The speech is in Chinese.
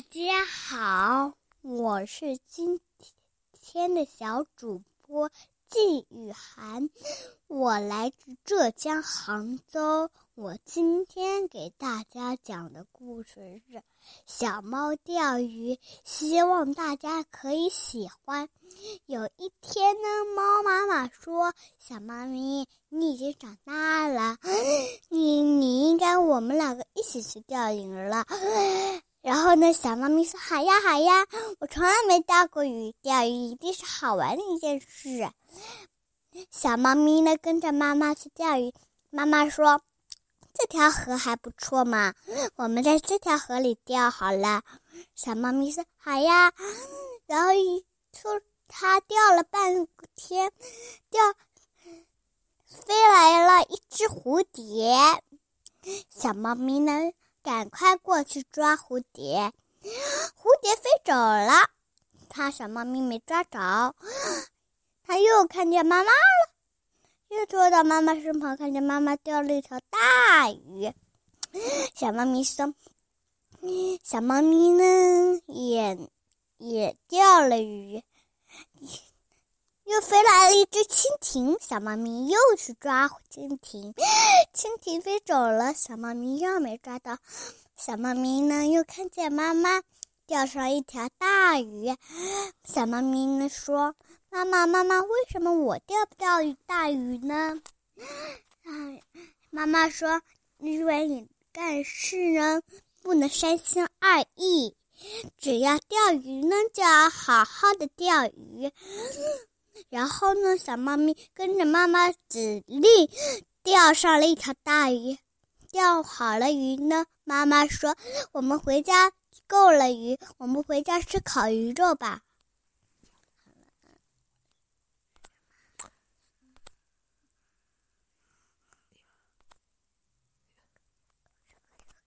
大家好，我是今天的小主播季雨涵，我来自浙江杭州。我今天给大家讲的故事是小猫钓鱼，希望大家可以喜欢。有一天呢，猫妈妈说：“小猫咪，你已经长大了，你应该我们两个一起去钓鱼了。”然后呢，小猫咪说：“好呀好呀，我从来没钓过鱼，钓鱼一定是好玩的一件事。”小猫咪呢跟着妈妈去钓鱼，妈妈说：“这条河还不错嘛，我们在这条河里钓好了。”小猫咪说：“好呀。”然后它钓了半天，飞来了一只蝴蝶，小猫咪呢赶快过去抓蝴蝶，蝴蝶飞走了，小猫咪没抓着。它又看见妈妈了，又坐到妈妈身旁，看见妈妈钓了一条大鱼。小猫咪呢也钓了鱼，又飞来了一只蜻蜓，小猫咪又去抓蜻蜓，蜻蜓飞走了，小猫咪又没抓到。小猫咪呢又看见妈妈钓上一条大鱼，小猫咪呢说：“妈妈妈妈，为什么我钓不到大鱼呢？”妈妈说：“因为你干事呢不能三心二意，只要钓鱼呢就要好好的钓鱼。”然后呢，小猫咪跟着妈妈指令钓上了一条大鱼。钓好了鱼呢，妈妈说：“我们回家够了鱼，我们回家吃烤鱼肉吧。”